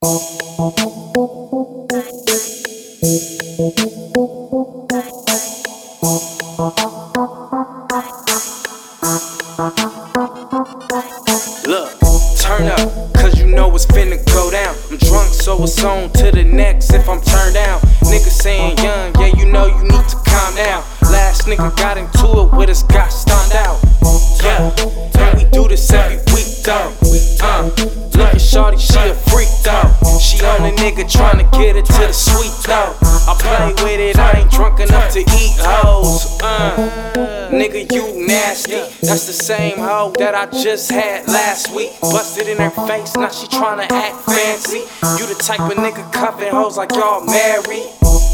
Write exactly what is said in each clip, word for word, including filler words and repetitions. Look, turn up, cause you know it's finna go down. I'm drunk, so it's on to the next if I'm turned down. Niggas saying young, yeah, you know you need to calm down. Last nigga got into it with us, got stunned out. Yeah, and we do this every week though. Uh, Shorty, she a freak though. She on a nigga tryna get her to the sweet though. I play with it, I ain't drunk enough to eat hoes. Uh, nigga, you nasty. That's the same hoe that I just had last week. Busted in her face, now she tryna act fancy. You the type of nigga cuffing hoes like y'all married.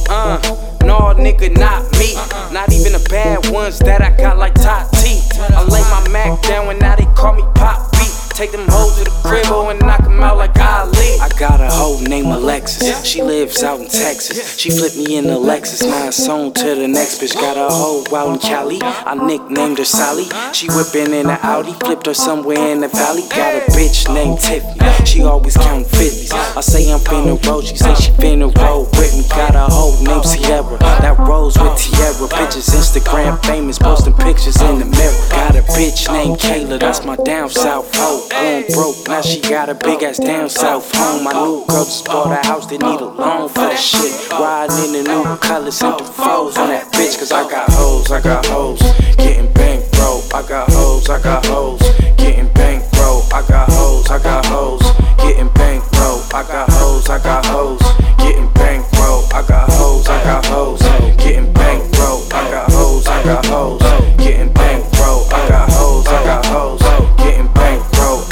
Uh, no nigga, not me. Not even the bad ones that I got like Tati. I lay my Mac down and now they call me Pop B. Take them hoes to the crib and knock them out like Ali. I got a hoe named Alexis. She lives out in Texas. She flipped me in the Lexus. Now it's on to the next bitch. Got a hoe out in Cali. I nicknamed her Sally. She whipping in the Audi. Flipped her somewhere in the valley. Got a bitch named Tiffany. She always counting fifties. I say I'm finna roll. She say she finna roll with me. Got a hoe named Sierra. That rolls with Tierra. Bitches Instagram famous. Posting pictures in the mirror. Got a bitch named Kayla. That's my down south hoe. I'm broke, now she got a big ass down south home. My new girl just bought a house, they need a loan for that shit. Riding in the new colors and the foes on that bitch. Cause I got hoes, I got hoes, getting bankroll. I got hoes, I got hoes, getting bankroll. I got hoes, I got hoes, getting bankroll. I got hoes, I got hoes, getting bankroll. I got hoes, I got hoes, getting bankroll. I got hoes, I got hoes, getting bankroll. I got hoes, I got hoes.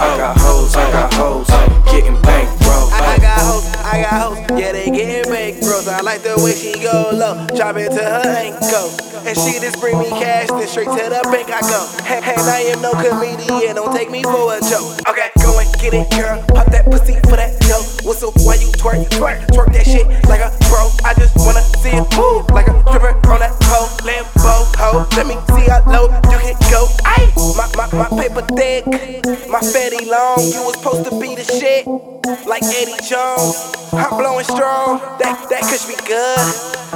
I got hoes, I got hoes, getting bankroll. I got hoes, I got hoes, yeah, they getting bankrolls. I like the way she go low, drop it to her ankle. And she just bring me cash, then straight to the bank I go. And I am no comedian, don't take me for a joke. Okay, go and get it, girl, pop that pussy for that dope. Whistle while you twerk, twerk, twerk that shit like a pro. I just wanna see it move like a stripper on that pole. Lambo, ho, let me see how low you can go. Aye, my, my, my paper thick, my fatty long. You was supposed to be the shit, like Eddie Jones. I'm blowing strong, that, that could be good.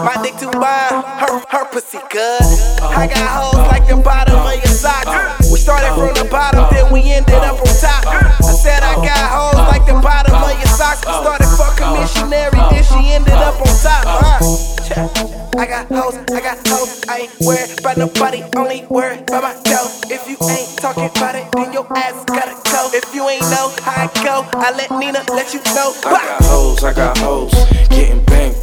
My dick too wide, her, her pussy good. I got hoes like the bottom of your sock. We started from the bottom, then we ended up on top. I said I got hoes like the bottom of your socks. We started fucking missionary, then she ended up on top. uh. I got hoes, I got hoes, I ain't worried about nobody, only worried about myself. If you ain't talking about it, then your ass gotta go. If you ain't know how it go, I let Nina let you know. I got hoes, I got hoes, getting banked.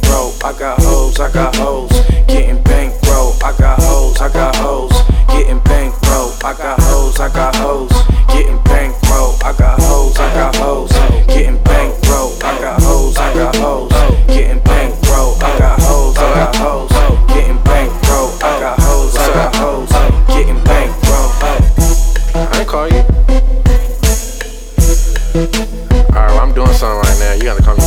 I got hoes, I got hoes, getting bankroll. I got hoes, I got hoes, getting bankroll. I got hoes, I got hoes, getting bankroll. I got hoes, I got hoes, getting bankroll. I got hoes, I got hoes, getting bankroll. I got hoes, I got hoes, getting bankroll. I got hoes, I got hoes, getting bankroll. I call you. Alright, well, I'm doing something right now. You gotta call me.